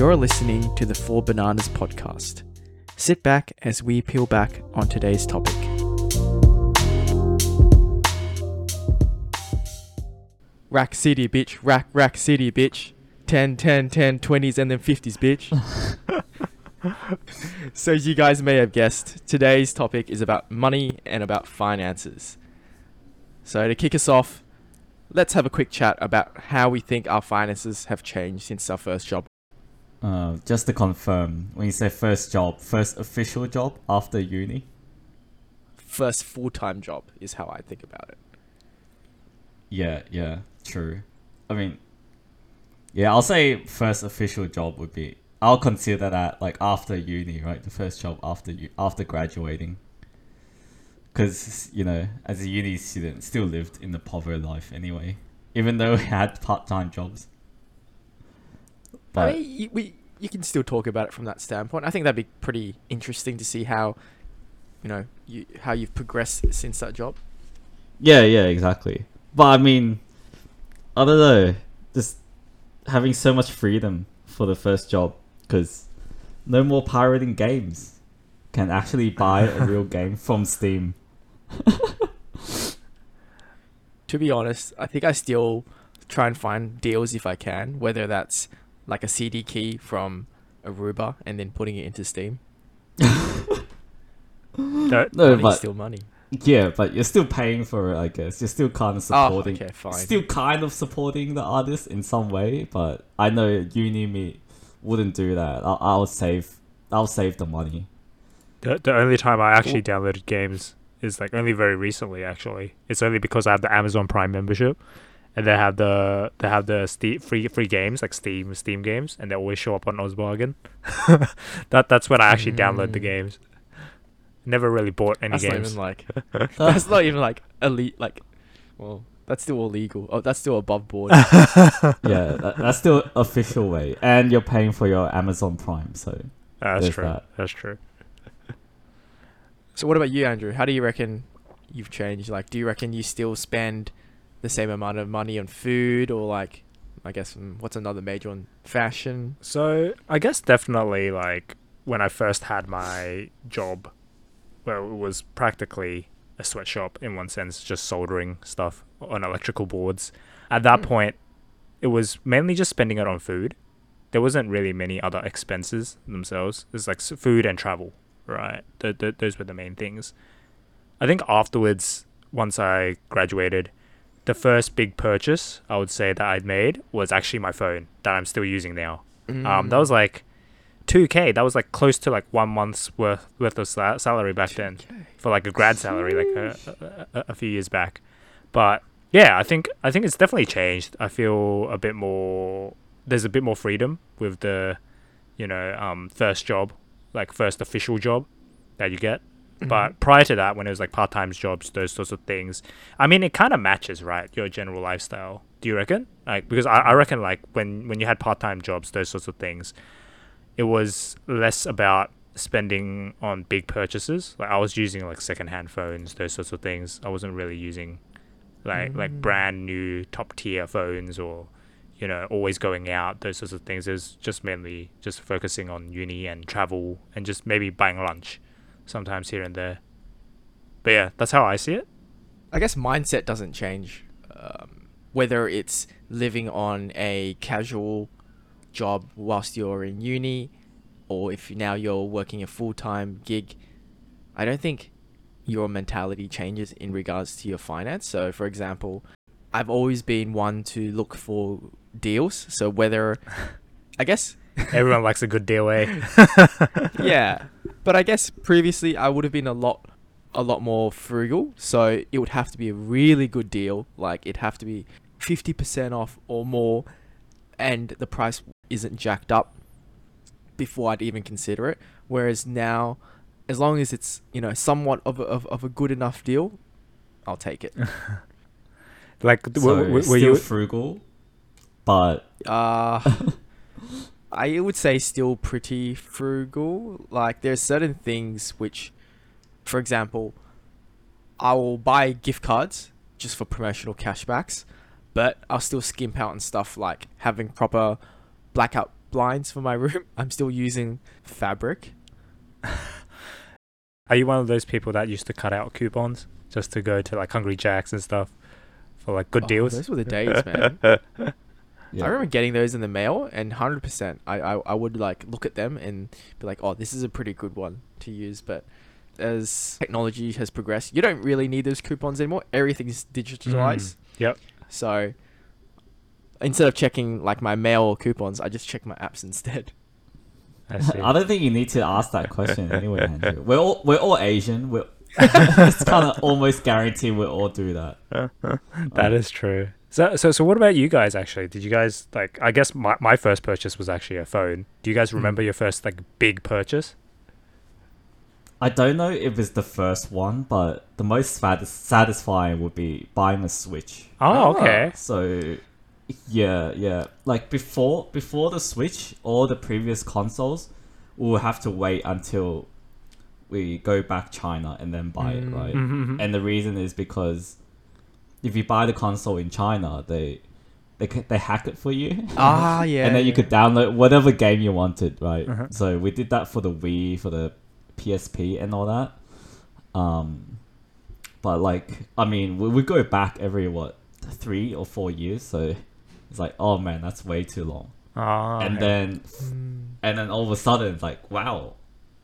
you're listening to the Four Bananas Podcast. Sit back as we peel back on today's topic. Rack City, bitch. Rack City, bitch. 10, 20s, and then 50s, bitch. So you guys may have guessed, today's topic is about money and about finances. So to kick us off, let's have a quick chat about how we think our finances have changed since our first job. Just to confirm, when you say first job, first official job after uni? First full-time job is how I think about it. Yeah, true. I mean, yeah, I'll say first official job would be, I'll consider that like after uni, right? The first job after graduating. Because, you know, as a uni student, still lived in the povo life anyway, even though I had part-time jobs. But I mean, you can still talk about it from that standpoint. I think that'd be pretty interesting to see how, you know, how you've progressed since that job. Yeah, exactly. But I mean, I don't know, just having so much freedom for the first job, because no more pirating games. Can actually buy a real game from Steam. To be honest, I think I still try and find deals if I can, whether that's like a CD key from Aruba and then putting it into Steam. But still money. Yeah, but you're still paying for it, I guess. You're still kind of supporting. Oh, okay, fine. Still kind of supporting the artist in some way, but I know uni me wouldn't do that. I'll save the money. The only time I actually downloaded games is like only very recently. Actually, it's only because I have the Amazon Prime membership, and they have the free games like Steam games, and they always show up on Osborgen. That's when I actually download the games. Never really bought any games. That's not even like elite. Like, well, that's still illegal. Oh, that's still above board. Yeah, that's still official way, and you're paying for your Amazon Prime. So that's true. That's true. So what about you, Andrew? How do you reckon you've changed? Like, do you reckon you still spend the same amount of money on food, or like, I guess, what's another major one? Fashion? So I guess definitely like when I first had my job, well, it was practically a sweatshop in one sense, just soldering stuff on electrical boards. At that point, it was mainly just spending it on food. There wasn't really many other expenses themselves. It's like food and travel. Right, those were the main things. I think afterwards, once I graduated, the first big purchase I would say that I'd made was actually my phone that I'm still using now. That was like $2,000. That was like close to like 1 month's worth of salary back then for like a grad salary, like a few years back. But yeah, I think it's definitely changed. I feel a bit more. There's a bit more freedom with the, you know, first job. Like first official job that you get. But prior to that, when it was like part-time jobs, those sorts of things, I mean, it kind of matches, right, your general lifestyle. Do you reckon? Like, because I reckon like when you had part-time jobs, those sorts of things, it was less about spending on big purchases. Like I was using like secondhand phones, those sorts of things. I wasn't really using like brand new top tier phones or, you know, always going out, those sorts of things. Is just mainly just focusing on uni and travel and just maybe buying lunch sometimes here and there. But yeah, that's how I see it. I guess mindset doesn't change. Whether it's living on a casual job whilst you're in uni, or if now you're working a full-time gig, I don't think your mentality changes in regards to your finance. So for example, I've always been one to look for deals. So whether, I guess, everyone likes a good deal, eh? Yeah, but I guess previously I would have been a lot more frugal. So it would have to be a really good deal. Like it'd have to be 50% off or more, and the price isn't jacked up before I'd even consider it. Whereas now, as long as it's, you know, somewhat of a good enough deal, I'll take it. Like, so were you frugal? But I would say still pretty frugal. Like there's certain things which, for example, I will buy gift cards just for promotional cashbacks, but I'll still skimp out on stuff like having proper blackout blinds for my room, I'm still using fabric. Are you one of those people that used to cut out coupons just to go to like Hungry Jack's and stuff for like good deals? Those were the days, man. Yeah. I remember getting those in the mail, and 100%, I would like look at them and be like, oh, this is a pretty good one to use. But as technology has progressed, you don't really need those coupons anymore. Everything's digitalized. Yep. So instead of checking like my mail coupons, I just check my apps instead. I don't think you need to ask that question anyway, Andrew. We're all Asian. It's kind of almost guaranteed we'll all do that. That is true. So what about you guys, actually? Did you guys, like, I guess my first purchase was actually a phone. Do you guys remember your first, like, big purchase? I don't know if it's the first one, but the most satisfying would be buying a Switch. Oh, okay. So, yeah. Like, before the Switch, all the previous consoles, we'll have to wait until we go back China and then buy it, right? Mm-hmm. And the reason is because if you buy the console in China, they hack it for you. Ah, yeah. And then you could download whatever game you wanted, right? Uh-huh. So we did that for the Wii, for the PSP and all that. But like, I mean, we go back every, 3 or 4 years. So it's like, oh man, that's way too long. And then all of a sudden, it's like, wow,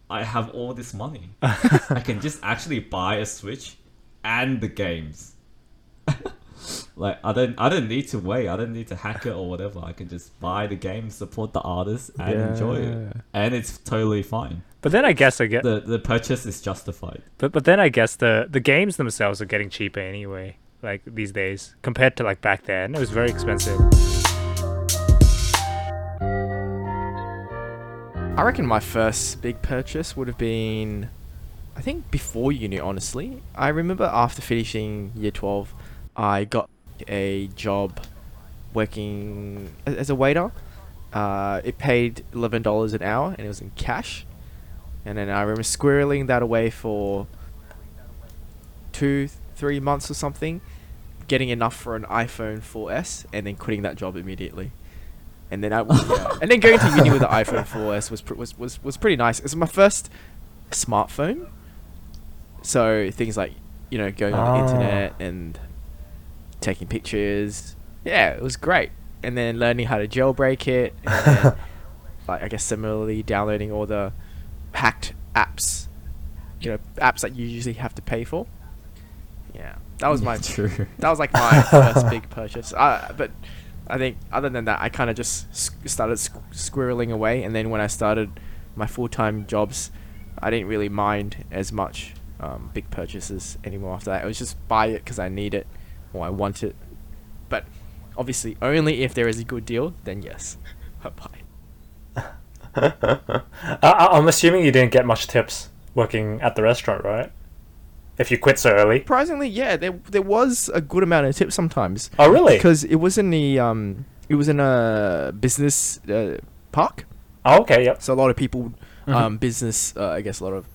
I have all this money. I can just actually buy a Switch and the games. Like I don't need to wait. I don't need to hack it or whatever. I can just buy the game, support the artist, and enjoy it, and it's totally fine. But then I guess the purchase is justified. But then I guess the games themselves are getting cheaper anyway, like these days compared to like back then. It was very expensive. I reckon my first big purchase would have been, I think, before uni. Honestly, I remember after finishing year 12. I got a job working as a waiter. It paid $11 an hour, and it was in cash. And then I remember squirreling that away for 2-3 months or something, getting enough for an iPhone 4S, and then quitting that job immediately. And then and then going to uni with the iPhone 4S was pretty nice. It was my first smartphone. So things like, you know, going on the internet and taking pictures, it was great. And then learning how to jailbreak it, and then, like, I guess similarly downloading all the hacked apps, you know, apps that you usually have to pay for. That was my first big purchase. But I think other than that, I kind of just started squirreling away. And then when I started my full-time jobs, I didn't really mind as much big purchases anymore after that. It was just buy it because I need it, I want it. But obviously only if there is a good deal, then yes, I'll buy it. I'm assuming you didn't get much tips working at the restaurant, right? If you quit so early. Surprisingly, yeah, there was a good amount of tips sometimes. Oh, really? Because it was in a business park. Oh, okay, yep. So a lot of people, I guess a lot of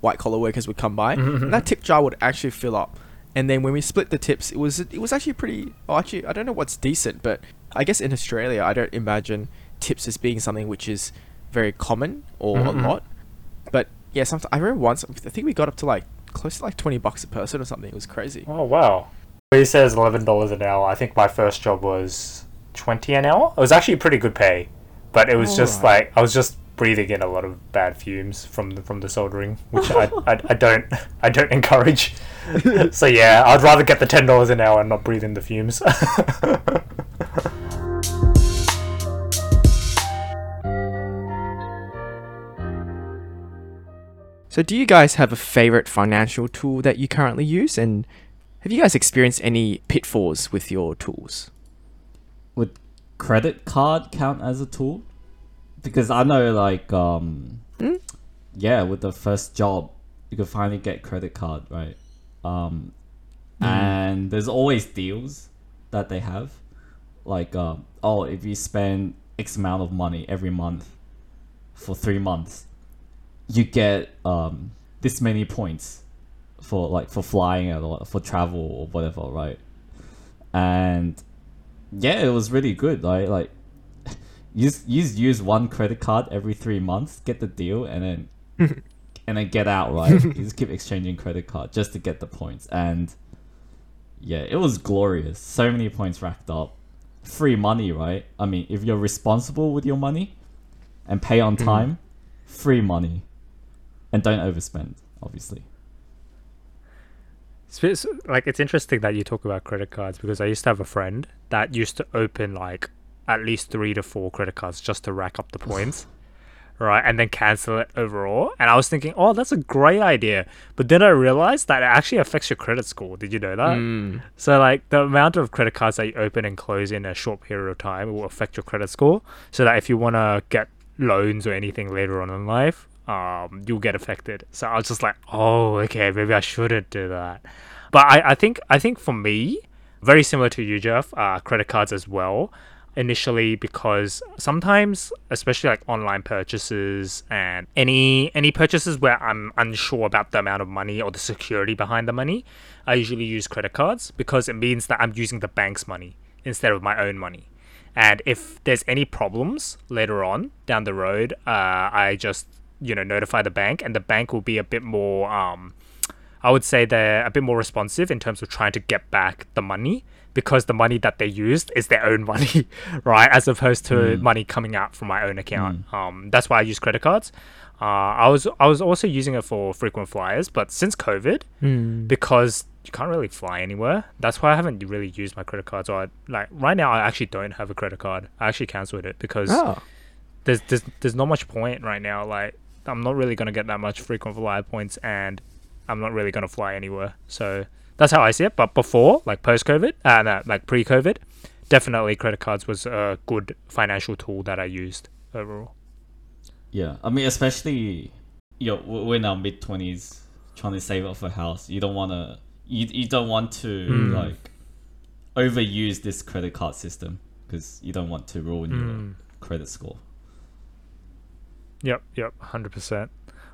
white collar workers would come by, and that tip jar would actually fill up. And then when we split the tips, it was actually pretty... Actually, I don't know what's decent, but I guess in Australia, I don't imagine tips as being something which is very common or a lot. But yeah, sometimes, I remember once, I think we got up to like close to like $20 a person or something. It was crazy. Oh, wow. He says $11 an hour. I think my first job was $20 an hour. It was actually pretty good pay, but it was I was just breathing in a lot of bad fumes from the soldering, which I don't encourage. So yeah, I'd rather get the $10 an hour and not breathe in the fumes. So do you guys have a favorite financial tool that you currently use, and have you guys experienced any pitfalls with your tools? Would credit card count as a tool? Because I know, like, with the first job, you could finally get credit card, right? And there's always deals that they have. Like, if you spend X amount of money every month for 3 months, you get this many points for flying or for travel or whatever, right? And, yeah, it was really good, right? Like, use one credit card every 3 months, get the deal, and then get out, right? You just keep exchanging credit card just to get the points. And yeah, it was glorious. So many points racked up. Free money, right? I mean, if you're responsible with your money and pay on time, free money. And don't overspend, obviously. Like, it's interesting that you talk about credit cards, because I used to have a friend that used to open like at least 3 to 4 credit cards just to rack up the points, right? And then cancel it overall. And I was thinking, oh, that's a great idea. But then I realized that it actually affects your credit score. Did you know that? So like the amount of credit cards that you open and close in a short period of time will affect your credit score, so that if you want to get loans or anything later on in life, you'll get affected. So I was just like, oh, okay, maybe I shouldn't do that. But I think for me, very similar to you, Jeff, credit cards as well, initially, because sometimes, especially like online purchases and any purchases where I'm unsure about the amount of money or the security behind the money, I usually use credit cards, because it means that I'm using the bank's money instead of my own money. And if there's any problems later on down the road, I just notify the bank, and the bank will be a bit more, I would say they're a bit more responsive in terms of trying to get back the money, because the money that they used is their own money, right? As opposed to money coming out from my own account. That's why I use credit cards. I was also using it for frequent flyers, but since COVID, because you can't really fly anywhere, that's why I haven't really used my credit cards. Or like right now, I actually don't have a credit card. I actually cancelled it because there's not much point right now. Like, I'm not really going to get that much frequent flyer points, and I'm not really going to fly anywhere. So that's how I see it. But before, like post-COVID, like pre-COVID, definitely credit cards was a good financial tool that I used overall. Yeah. I mean, especially, we're in our mid-20s trying to save up for a house. You don't want to like overuse this credit card system, because you don't want to ruin your credit score. Yep, 100%.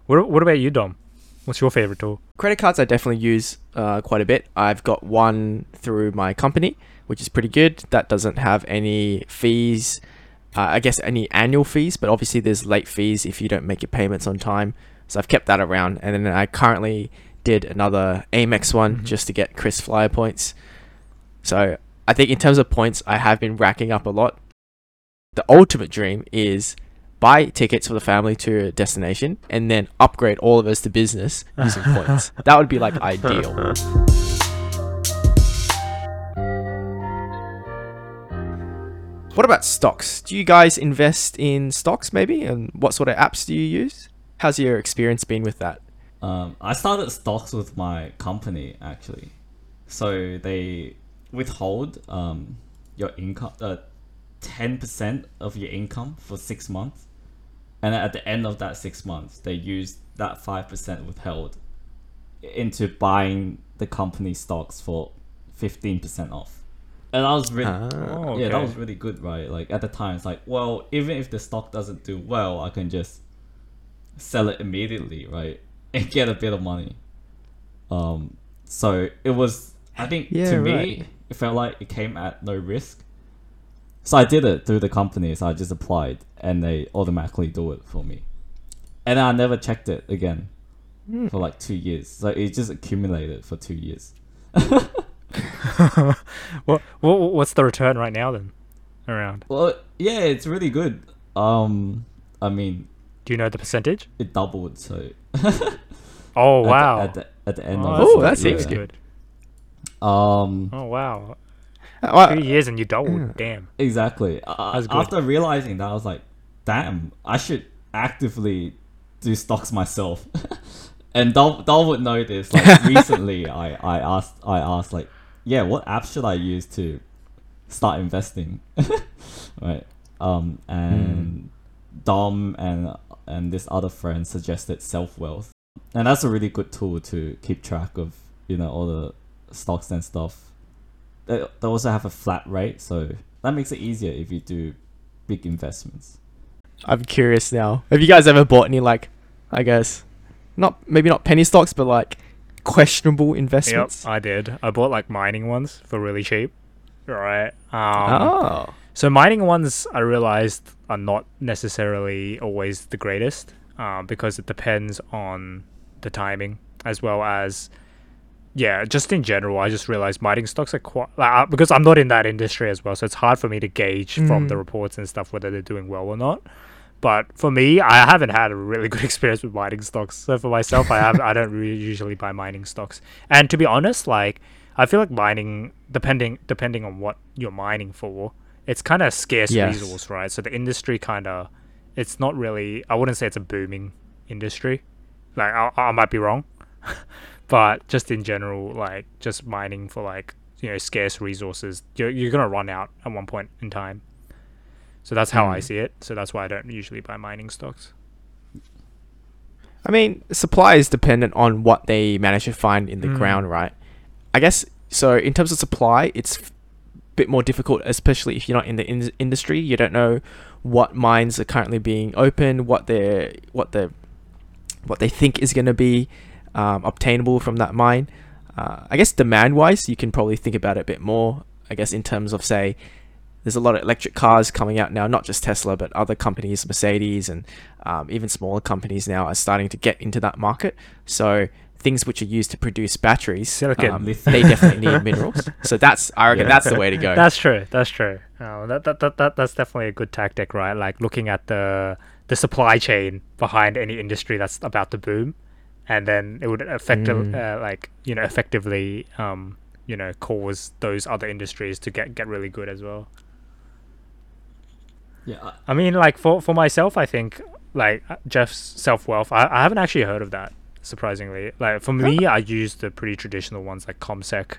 What about you, Dom? What's your favorite tool? Credit cards I definitely use quite a bit. I've got one through my company, which is pretty good. That doesn't have any fees, I guess any annual fees, but obviously there's late fees if you don't make your payments on time. So I've kept that around. And then I currently did another Amex one just to get crisp flyer points. So I think in terms of points, I have been racking up a lot. The ultimate dream is buy tickets for the family to a destination and then upgrade all of us to business using points. That would be like ideal. What about stocks? Do you guys invest in stocks maybe? And what sort of apps do you use? How's your experience been with that? I started stocks with my company actually. So they withhold your income, 10% of your income for 6 months. And at the end of that 6 months, they used that 5% withheld into buying the company stocks for 15% off. And that was really, that was really good, right? Like at the time, it's like, well, even if the stock doesn't do well, I can just sell it immediately, right? And get a bit of money. So it was, I think to me, it felt like it came at no risk. So I did it through the company, so I just applied and they automatically do it for me. And I never checked it again for like 2 years. So it just accumulated for 2 years. What's the return right now then? Around? Well, yeah, it's really good. I mean... Do you know the percentage? It doubled, so... Oh, wow. At the end of it. Oh, that seems good. Oh, wow. 2 years and you doubled, damn. Exactly. After realizing that, I was like, damn, I should actively do stocks myself. And Dol would know this. Like recently, I asked like, yeah, what app should I use to start investing? Right. And Dom and this other friend suggested Selfwealth, and that's a really good tool to keep track of, all the stocks and stuff. They also have a flat rate, so that makes it easier if you do big investments. I'm curious now. Have you guys ever bought any, like, I guess, maybe not penny stocks, but like questionable investments? Yep, I did. I bought like mining ones for really cheap. Right. So mining ones, I realized, are not necessarily always the greatest because it depends on the timing as well as, yeah, just in general. I just realized mining stocks are quite, like, because I'm not in that industry as well, so it's hard for me to gauge from the reports and stuff whether they're doing well or not. But for me, I haven't had a really good experience with mining stocks. So for myself, I don't really usually buy mining stocks. And to be honest, like, I feel like mining, depending on what you're mining for, it's kind of a scarce resource, right? So the industry kind of, it's not really, I wouldn't say it's a booming industry. Like, I might be wrong. But just in general, like, just mining for, like, you know, scarce resources, you're going to run out at one point in time. So that's how I see it. So that's why I don't usually buy mining stocks. I mean, supply is dependent on what they manage to find in the ground, right? I guess, so in terms of supply, it's a bit more difficult, especially if you're not in the industry. You don't know what mines are currently being open, what they think is going to be obtainable from that mine. I guess demand-wise, you can probably think about it a bit more, I guess, in terms of, say, there's a lot of electric cars coming out now, not just Tesla, but other companies, Mercedes, and even smaller companies now are starting to get into that market. So things which are used to produce batteries, silicon, they definitely need minerals. So that's, I reckon, that's the way to go. That's true. That's true. That's definitely a good tactic, right? Like looking at the supply chain behind any industry that's about to boom, and then it would effectively cause those other industries to get really good as well. Yeah, I mean, like for myself, I think like Jeff's Selfwealth, I haven't actually heard of that, surprisingly. Like for me, I use the pretty traditional ones like ComSec,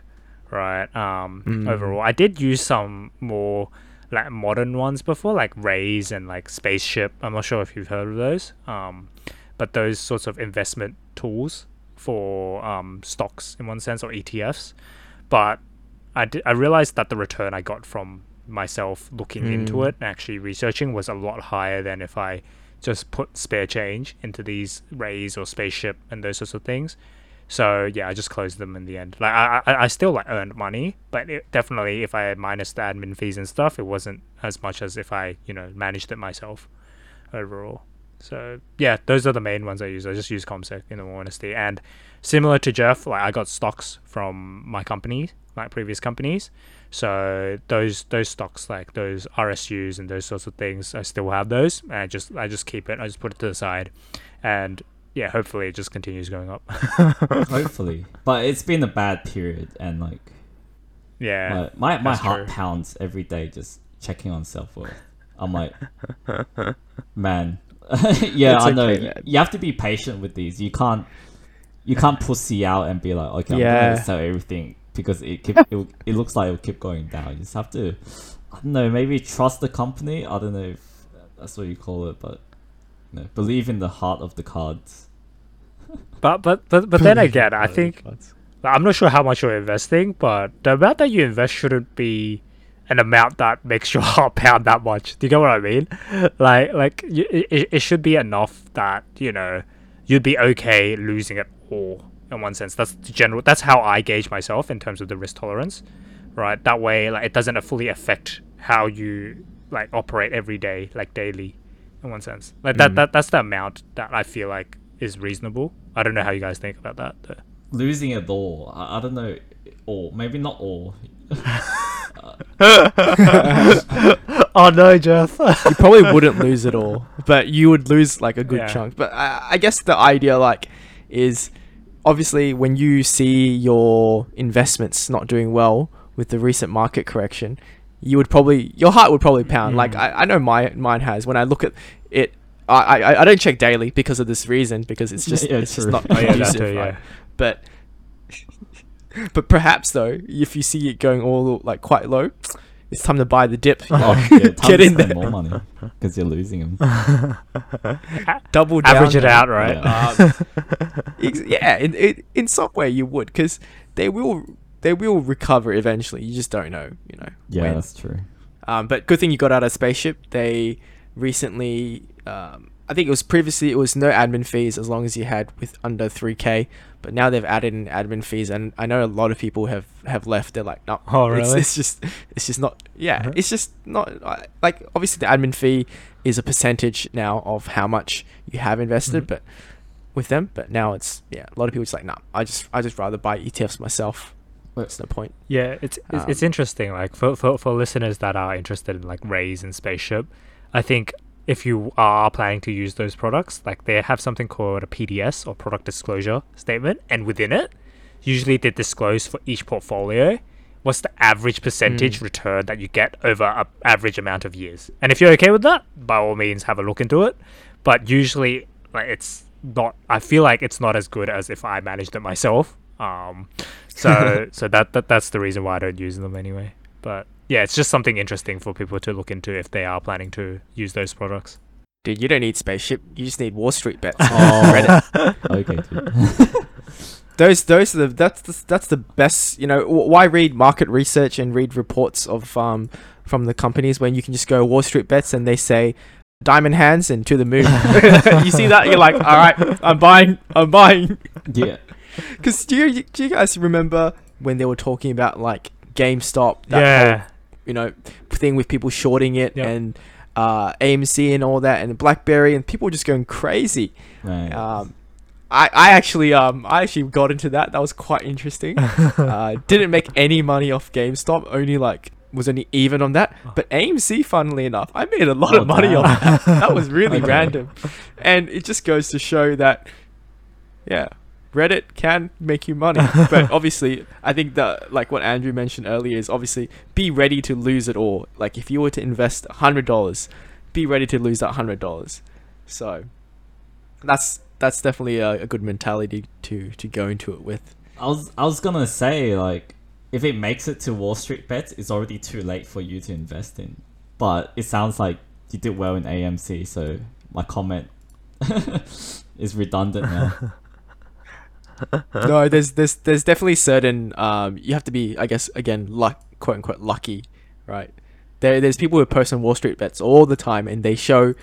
right? Overall, I did use some more like modern ones before, like Raze and like Spaceship. I'm not sure if you've heard of those, but those sorts of investment tools for stocks in one sense, or ETFs. But I realized that the return I got from myself looking into it and actually researching was a lot higher than if I just put spare change into these Rays or Spaceship and those sorts of things. So yeah, I just closed them in the end. Like I still like earned money, but it definitely, if I minus the admin fees and stuff, it wasn't as much as if I, you know, managed it myself overall. So yeah, those are the main ones I use. I just use ComSec in all honesty. And similar to Jeff, like I got stocks from my company, like previous companies. So those stocks, like those RSUs and those sorts of things, I still have those. And I just keep it. I just put it to the side, and yeah, hopefully it just continues going up. Hopefully, but it's been a bad period, and like yeah, my heart pounds every day just checking on Selfwealth. I'm like, man. Yeah, it's I know. Okay, you have to be patient with these. You can't pussy out and be like, okay, I'm going to sell everything, because it looks like it'll keep going down. You just have to, I don't know, maybe trust the company. I don't know if that's what you call it, but you know, believe in the heart of the cards. But then again, I think I'm not sure how much you're investing, but the amount that you invest shouldn't be an amount that makes your heart pound that much. Do you get what I mean? It should be enough that, you know, you'd be okay losing it all in one sense. That's the general. That's how I gauge myself in terms of the risk tolerance, right? That way, like, it doesn't fully affect how you like operate every day, like daily, in one sense. Like that's the amount that I feel like is reasonable. I don't know how you guys think about that, though. Losing it all. I don't know. All, maybe not all. Oh no, Jeff. You probably wouldn't lose it all, but you would lose like a good chunk. But I guess the idea like is, obviously when you see your investments not doing well with the recent market correction, your heart would probably pound. Like I know mine has. When I look at it, I don't check daily because of this reason, because it's just it's just not conducive. Right? But perhaps though, if you see it going all like quite low, it's time to buy the dip. Oh, yeah, get in there, more money, because you're losing them. Double down, average it out, right? Yeah, in some way you would, because they will recover eventually. You just don't know, you know. Yeah, when. That's true. But good thing you got out of Spaceship. They recently I think it was previously, it was no admin fees as long as you had with under 3K, but now they've added in admin fees, and I know a lot of people have left. They're like, no, it's just not, like, obviously the admin fee is a percentage now of how much you have invested, but with them, but now it's, a lot of people just like, no, I just rather buy ETFs myself. That's no point. Yeah, it's interesting. Like for listeners that are interested in like Raze and Spaceship, I think if you are planning to use those products, like they have something called a PDS or product disclosure statement, and within it, usually they disclose for each portfolio what's the average percentage return that you get over an average amount of years. And if you're okay with that, by all means, have a look into it. But usually, like I feel like it's not as good as if I managed it myself. So that's the reason why I don't use them anyway. But yeah, it's just something interesting for people to look into if they are planning to use those products. Dude, you don't need Spaceship. You just need Wall Street Bets. Oh, okay. Dude. That's the best. You know, why read market research and read reports of from the companies when you can just go Wall Street Bets and they say diamond hands and to the moon. You see that, you're like, all right, I'm buying. Yeah. Because do you guys remember when they were talking about like GameStop, that whole, thing with people shorting it, and AMC and all that, and Blackberry, and people were just going crazy. Right. I actually got into that. That was quite interesting. Didn't make any money off GameStop. Was only even on that. But AMC, funnily enough, I made a lot of money off that. That was really random, and it just goes to show that, Reddit can make you money, but obviously I think that, like what Andrew mentioned earlier, is obviously be ready to lose it all. Like if you were to invest $100, be ready to lose that $100. So that's definitely a good mentality to go into it with. I was gonna say, like, if it makes it to Wall Street Bets, it's already too late for you to invest in. But it sounds like you did well in AMC, so my comment is redundant now. No, there's definitely certain you have to be, I guess, again, quote unquote lucky, right? There's people who post on Wall Street Bets all the time, and they show,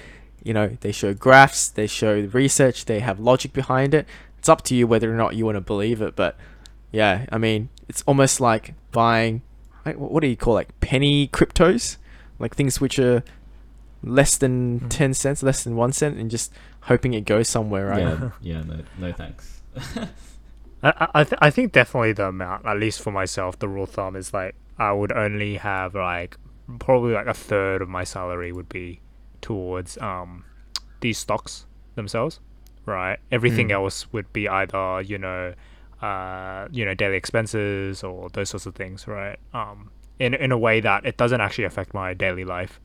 they show graphs, they show research, they have logic behind it. It's up to you whether or not you want to believe it, but yeah, I mean, it's almost like buying, what do you call, like penny cryptos, like things which are less than 10 cents, less than 1 cent, and just hoping it goes somewhere, right? Yeah, no thanks. I think definitely the amount, at least for myself, the rule of thumb is like I would only have like probably like a third of my salary would be towards these stocks themselves, right? Everything else would be either daily expenses or those sorts of things, right? In a way that it doesn't actually affect my daily life.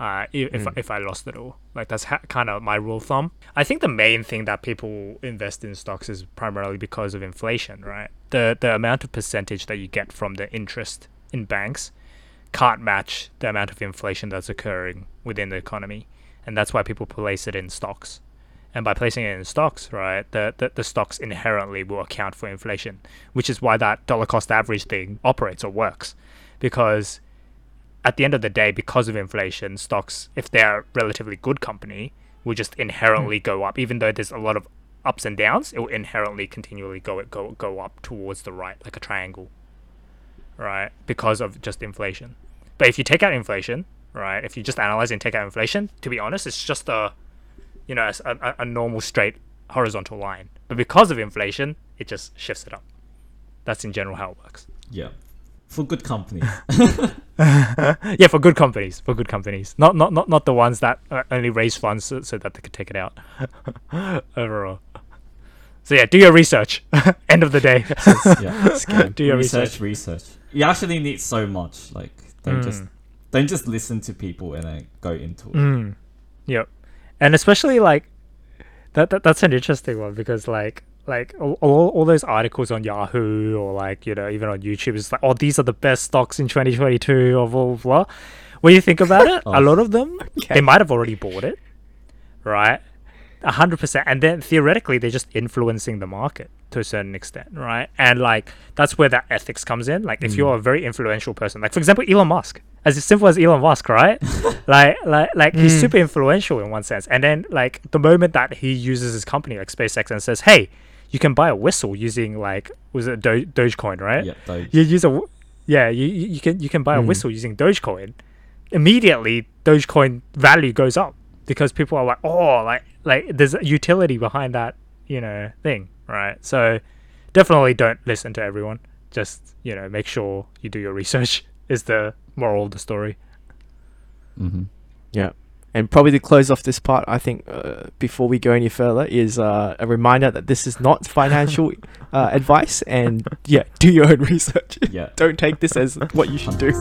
If I lost it all, like that's kind of my rule of thumb. I think the main thing that people invest in stocks is primarily because of inflation, right? The amount of percentage that you get from the interest in banks can't match the amount of inflation that's occurring within the economy, and that's why people place it in stocks. And by placing it in stocks, right, the stocks inherently will account for inflation, which is why that dollar cost average thing operates or works, because at the end of the day, because of inflation, stocks, if they're a relatively good company, will just inherently go up. Even though there's a lot of ups and downs, it will inherently continually go up towards the right, like a triangle, right? Because of just inflation. But if you take out inflation, right? If you just analyze and take out inflation, to be honest, it's just a normal straight horizontal line. But because of inflation, it just shifts it up. That's in general how it works. Yeah. For good companies. For good companies. Not the ones that only raise funds so that they could take it out. Overall. So yeah, do your research. End of the day. Do your research. You actually need so much. Like, don't just listen to people and then go into it. Yep. And especially like that's an interesting one, because like all those articles on Yahoo or like, even on YouTube, it's like, oh, these are the best stocks in 2022 or blah, blah, blah. When you think about it, a lot of them, they might have already bought it, right? 100%. And then theoretically, they're just influencing the market, to a certain extent, right? And like that's where that ethics comes in. Like if you're a very influential person, like for example Elon Musk, as simple as Elon Musk, right? like he's super influential in one sense. And then like the moment that he uses his company like SpaceX and says, hey, you can buy a whistle using like Dogecoin, right? Yeah, Doge. You can buy a whistle using Dogecoin. Immediately, Dogecoin value goes up because people are like, oh, like there's a utility behind that, you know, thing, right? So definitely don't listen to everyone. Just, you know, make sure you do your research is the moral of the story. Mm-hmm. Yeah. And probably to close off this part, I think before we go any further is a reminder that this is not financial advice, and yeah, do your own research. Yeah. Don't take this as what you should do.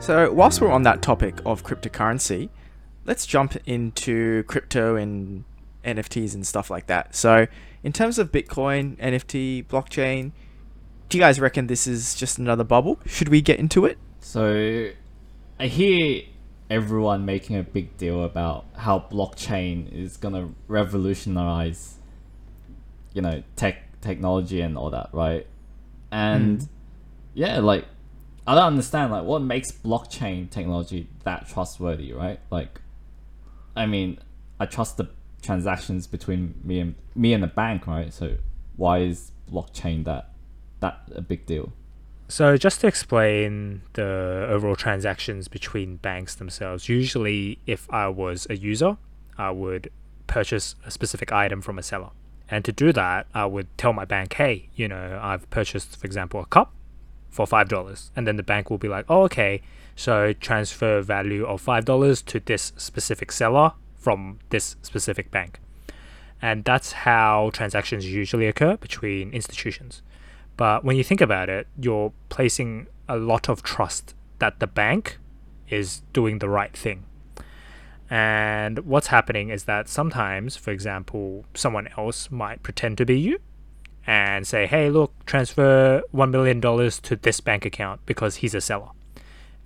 So whilst we're on that topic of cryptocurrency, let's jump into crypto and NFTs and stuff like that. So in terms of Bitcoin, NFT, blockchain, do you guys reckon this is just another bubble? Should we get into it? So I hear everyone making a big deal about how blockchain is going to revolutionize, you know, technology and all that, right? And yeah, like I don't understand like what makes blockchain technology that trustworthy, right? Like I mean, I trust the transactions between me and the bank, right? So why is blockchain that a big deal? So just to explain the overall transactions between banks themselves, usually if I was a user, I would purchase a specific item from a seller. And to do that, I would tell my bank, hey, you know, I've purchased, for example, a cup for $5. And then the bank will be like, oh, okay, so transfer value of $5 to this specific seller from this specific bank. And that's how transactions usually occur between institutions. But when you think about it, you're placing a lot of trust that the bank is doing the right thing. And what's happening is that sometimes, for example, someone else might pretend to be you and say, hey, look, transfer $1 million to this bank account because he's a seller.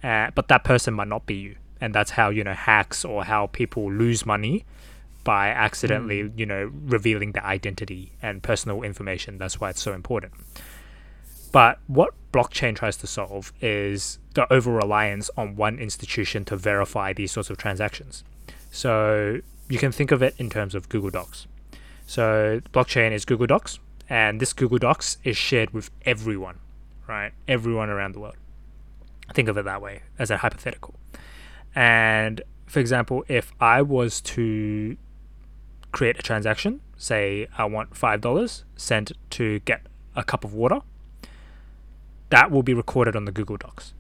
But that person might not be you. And that's how, you know, hacks or how people lose money by accidentally, you know, revealing their identity and personal information. That's why it's so important. But what blockchain tries to solve is the over-reliance on one institution to verify these sorts of transactions. So you can think of it in terms of Google Docs. So blockchain is Google Docs, and this Google Docs is shared with everyone, right? Everyone around the world. Think of it that way, as a hypothetical. And for example, if I was to create a transaction, say I want $5 sent to get a cup of water, that will be recorded on the Google Docs.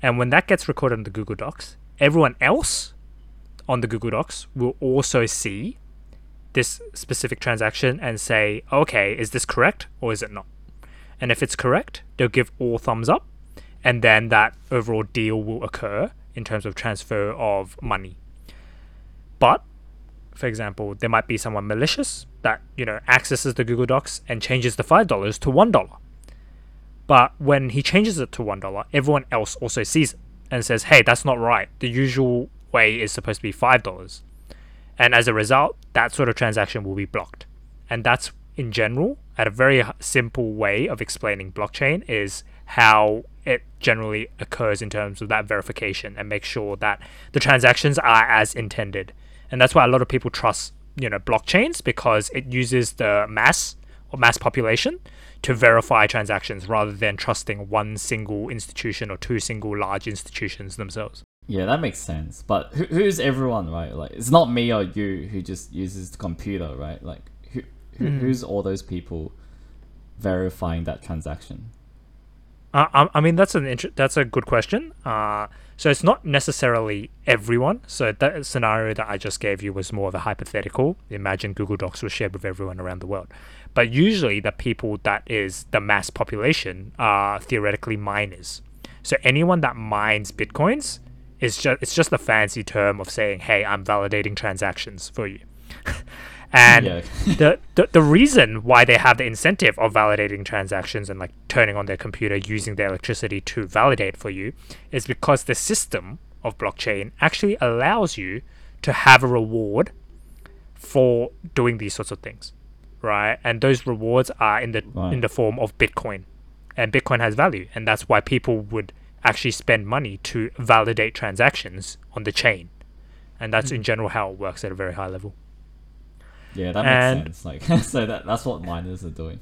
And when that gets recorded on the Google Docs, everyone else on the Google Docs will also see this specific transaction and say, okay, is this correct or is it not? And if it's correct, they'll give all thumbs up, and then that overall deal will occur in terms of transfer of money. But for example, there might be someone malicious that, you know, accesses the Google Docs and changes the $5 to $1. But when he changes it to $1, everyone else also sees it and says, hey, that's not right. The usual way is supposed to be $5. And as a result, that sort of transaction will be blocked. And that's, in general, at a very simple way of explaining blockchain is how it generally occurs in terms of that verification and make sure that the transactions are as intended. And that's why a lot of people trust, you know, blockchains, because it uses the mass population to verify transactions rather than trusting one single institution or two single large institutions themselves. Yeah, that makes sense. But who's everyone, right? Like, it's not me or you who just uses the computer, right? Like, who's all those people verifying that transaction? I mean, that's a good question. So it's not necessarily everyone. So that scenario that I just gave you was more of a hypothetical. Imagine Google Docs was shared with everyone around the world. But usually the people that is the mass population are theoretically miners. So anyone that mines Bitcoins is it's just a fancy term of saying, hey, I'm validating transactions for you. And yeah. the reason why they have the incentive of validating transactions and like turning on their computer, using their electricity to validate for you, is because the system of blockchain actually allows you to have a reward for doing these sorts of things, right? And those rewards are in the form of Bitcoin, and Bitcoin has value, and that's why people would actually spend money to validate transactions on the chain, and that's in general how it works at a very high level. Yeah, that makes sense. Like, so that's what miners are doing.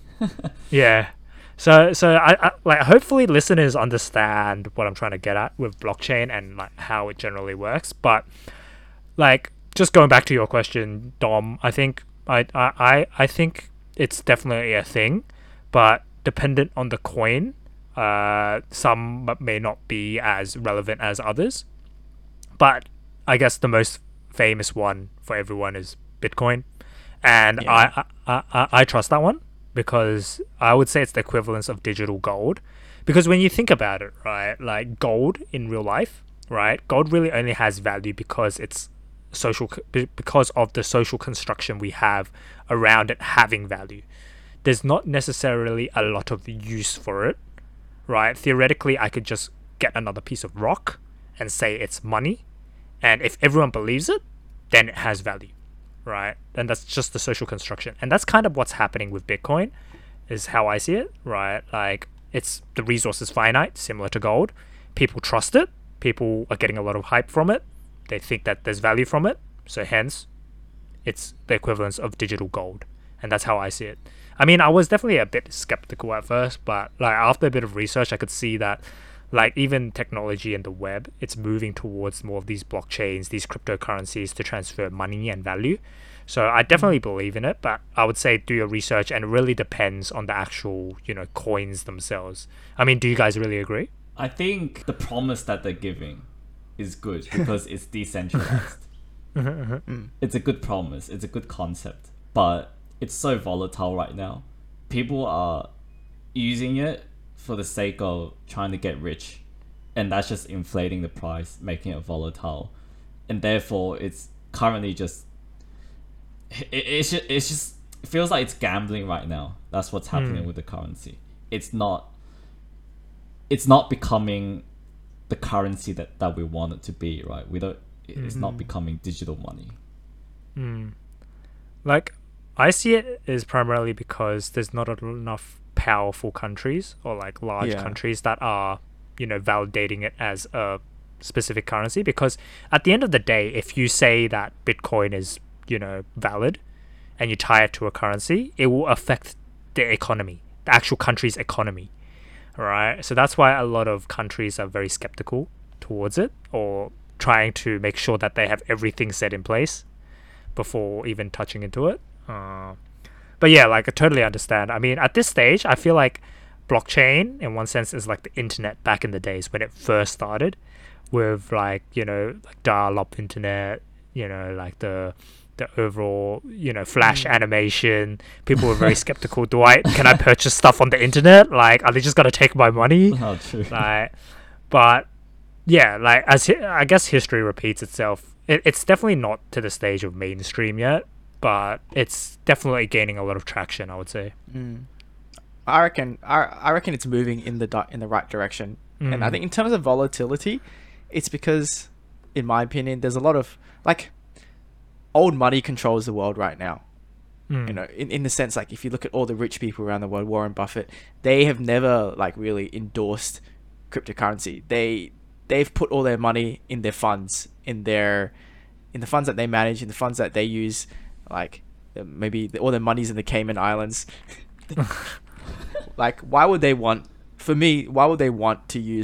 Yeah. So I like, hopefully listeners understand what I'm trying to get at with blockchain and like how it generally works. But like, just going back to your question, Dom, I think I think it's definitely a thing, but dependent on the coin, some may not be as relevant as others. But I guess the most famous one for everyone is Bitcoin, and yeah. I trust that one, because I would say it's the equivalence of digital gold. Because when you think about it, right, like gold in real life, right, gold really only has value because it's social, because of the social construction we have around it having value. There's not necessarily a lot of use for it, right? Theoretically, I could just get another piece of rock and say it's money, and if everyone believes it, then it has value, right? And that's just the social construction. And that's kind of what's happening with Bitcoin, is how I see it, right? Like, it's, the resource is finite, similar to gold. People trust it. People are getting a lot of hype from it. They think that there's value from it. So hence, it's the equivalence of digital gold. And that's how I see it. I mean, I was definitely a bit skeptical at first, but like after a bit of research, I could see that like even technology and the web, it's moving towards more of these blockchains, these cryptocurrencies to transfer money and value. So I definitely believe in it, but I would say do your research, and it really depends on the actual, you know, coins themselves. I mean, do you guys really agree? I think the promise that they're giving is good because it's decentralized. It's a good promise. It's a good concept, but it's so volatile right now. People are using it for the sake of trying to get rich, and that's just inflating the price, making it volatile, and therefore it's currently just it feels like it's gambling right now. That's what's happening with the currency. It's not becoming the currency that we want it to be, right? It's not becoming digital money. Like, I see it is primarily because there's not enough powerful countries or like large countries that are, you know, validating it as a specific currency. Because at the end of the day, if you say that Bitcoin is, you know, valid and you tie it to a currency, it will affect the economy, the actual country's economy, right? So that's why a lot of countries are very skeptical towards it, or trying to make sure that they have everything set in place before even touching into it. But yeah, like I totally understand. I mean, at this stage, I feel like blockchain in one sense is like the internet back in the days when it first started, with like, you know, like dial-up internet, you know, like the overall, you know, flash animation. People were very skeptical. Can I purchase stuff on the internet? Like, are they just gonna take my money? Oh, true. Like, but yeah, like as I guess history repeats itself. It's definitely not to the stage of mainstream yet, but it's definitely gaining a lot of traction, I would say. I reckon it's moving in the right direction. And I think in terms of volatility, it's because, in my opinion, there's a lot of like old money controls the world right now. You know, in the sense, like if you look at all the rich people around the world, Warren Buffett, they have never like really endorsed cryptocurrency. They've put all their money in their funds, in the funds that they manage, in the funds that they use. Like, maybe all their money's in the Cayman Islands. Like, why would they want to use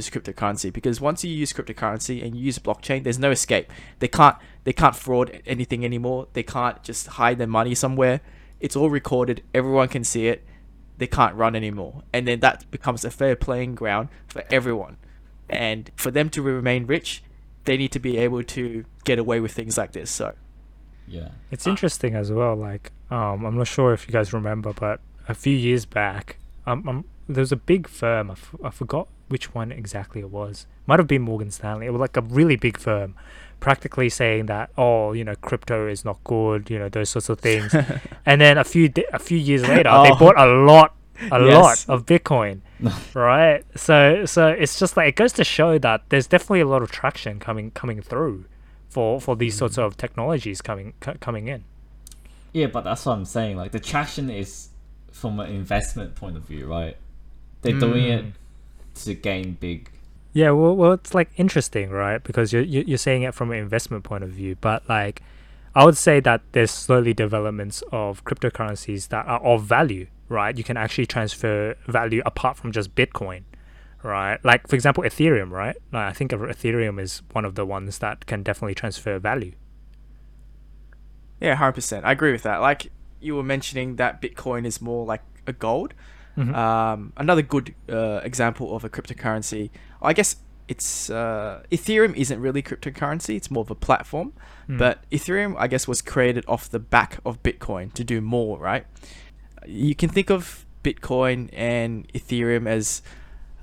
cryptocurrency? Because once you use cryptocurrency and you use blockchain, there's no escape. They can't fraud anything anymore. They can't just hide their money somewhere. It's all recorded. Everyone can see it. They can't run anymore. And then that becomes a fair playing ground for everyone. And for them to remain rich, they need to be able to get away with things like this. So yeah, it's interesting as well. Like, I'm not sure if you guys remember, but a few years back, there was a big firm. I forgot which one exactly it was. Might have been Morgan Stanley. It was like a really big firm, practically saying that, oh, you know, crypto is not good, you know, those sorts of things. And then a few years later, they bought a lot of Bitcoin, right? So it's just like, it goes to show that there's definitely a lot of traction coming through for these sorts of technologies coming in. Yeah, but that's what I'm saying. Like, the traction is from an investment point of view, right? They're doing it to gain big. Yeah, well, it's like interesting, right? Because you're saying it from an investment point of view, but like, I would say that there's slowly developments of cryptocurrencies that are of value, right? You can actually transfer value apart from just Bitcoin, right? Like, for example, Ethereum, right? Like, I think Ethereum is one of the ones that can definitely transfer value. Yeah, 100%. I agree with that. Like, you were mentioning that Bitcoin is more like a gold. Mm-hmm. Another good example of a cryptocurrency, I guess it's Ethereum isn't really cryptocurrency, it's more of a platform, but Ethereum, I guess, was created off the back of Bitcoin to do more, right? You can think of Bitcoin and Ethereum as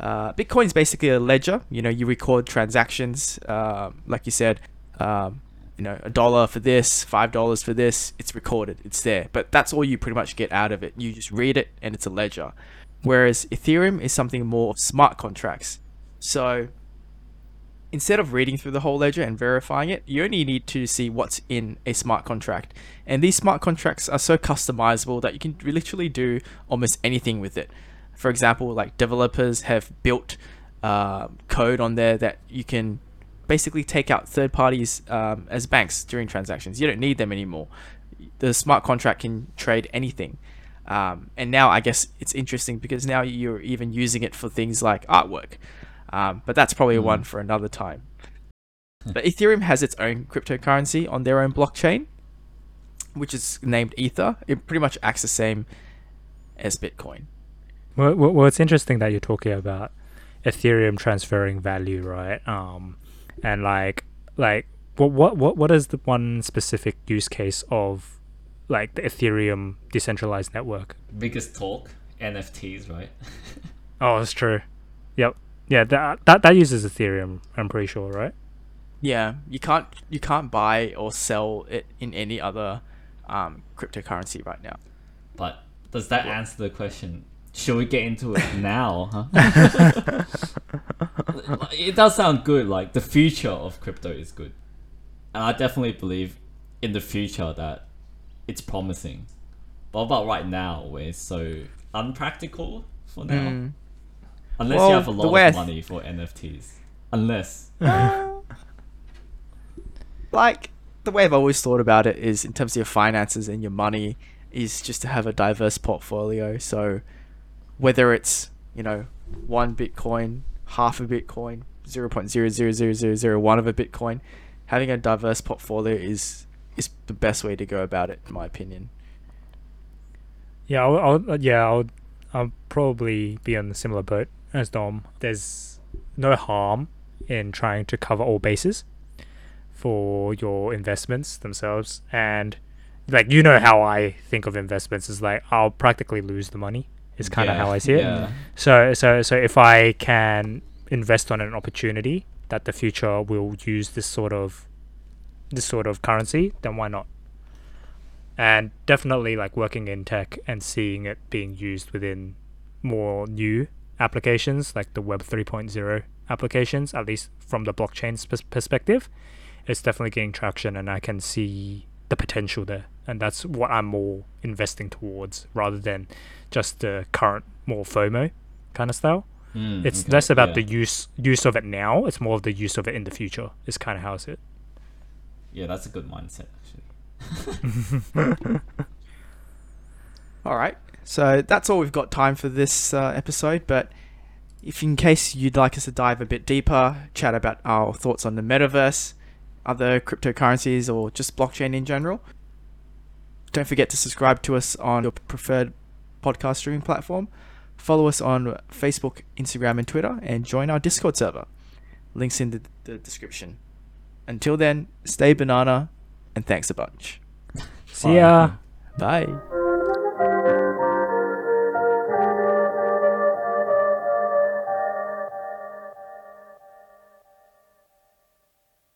Bitcoin is basically a ledger. You know, you record transactions, like you said, you know, $1 for this, $5 for this, it's recorded, it's there. But that's all you pretty much get out of it. You just read it and it's a ledger. Whereas Ethereum is something more smart contracts. So instead of reading through the whole ledger and verifying it, you only need to see what's in a smart contract. And these smart contracts are so customizable that you can literally do almost anything with it. For example, like, developers have built code on there that you can basically take out third parties as banks during transactions. You don't need them anymore. The smart contract can trade anything. And now I guess it's interesting because now you're even using it for things like artwork. But that's probably one for another time. But Ethereum has its own cryptocurrency on their own blockchain, which is named Ether. It pretty much acts the same as Bitcoin. Well, it's interesting that you're talking about Ethereum transferring value, right? And like what is the one specific use case of like the Ethereum decentralized network? Biggest talk, NFTs, right? Oh, that's true. Yep. Yeah, that uses Ethereum, I'm pretty sure, right? Yeah, you can't buy or sell it in any other cryptocurrency right now. But does that answer the question? Should we get into it now? Huh? It does sound good. Like, the future of crypto is good, and I definitely believe in the future that it's promising. But about right now, we're so unpractical for now. Unless you have a lot of money for NFTs. Unless like, the way I've always thought about it is in terms of your finances and your money is just to have a diverse portfolio. So whether it's, you know, one Bitcoin, half a Bitcoin, 0.0000001 of a Bitcoin, having a diverse portfolio is the best way to go about it, in my opinion. Yeah, I'll probably be on a similar boat as Dom. There's no harm in trying to cover all bases for your investments themselves. And like, you know how I think of investments is like, I'll practically lose the money. Is kind of how I see it. Yeah. So if I can invest on an opportunity that the future will use this sort of currency, then why not? And definitely, like, working in tech and seeing it being used within more new applications, like the Web 3.0 applications, at least from the blockchain's perspective, it's definitely gaining traction, and I can see the potential there. And that's what I'm more investing towards rather than just the current more FOMO kind of style. It's okay, less about the use of it now. It's more of the use of it in the future is kind of how I see it. Yeah, that's a good mindset, actually. All right. So that's all we've got time for this episode. But if in case you'd like us to dive a bit deeper, chat about our thoughts on the metaverse, other cryptocurrencies, or just blockchain in general, don't forget to subscribe to us on your preferred podcast streaming platform. Follow us on Facebook, Instagram, and Twitter, and join our Discord server. Links in the description. Until then, stay banana, and thanks a bunch. See ya. Bye.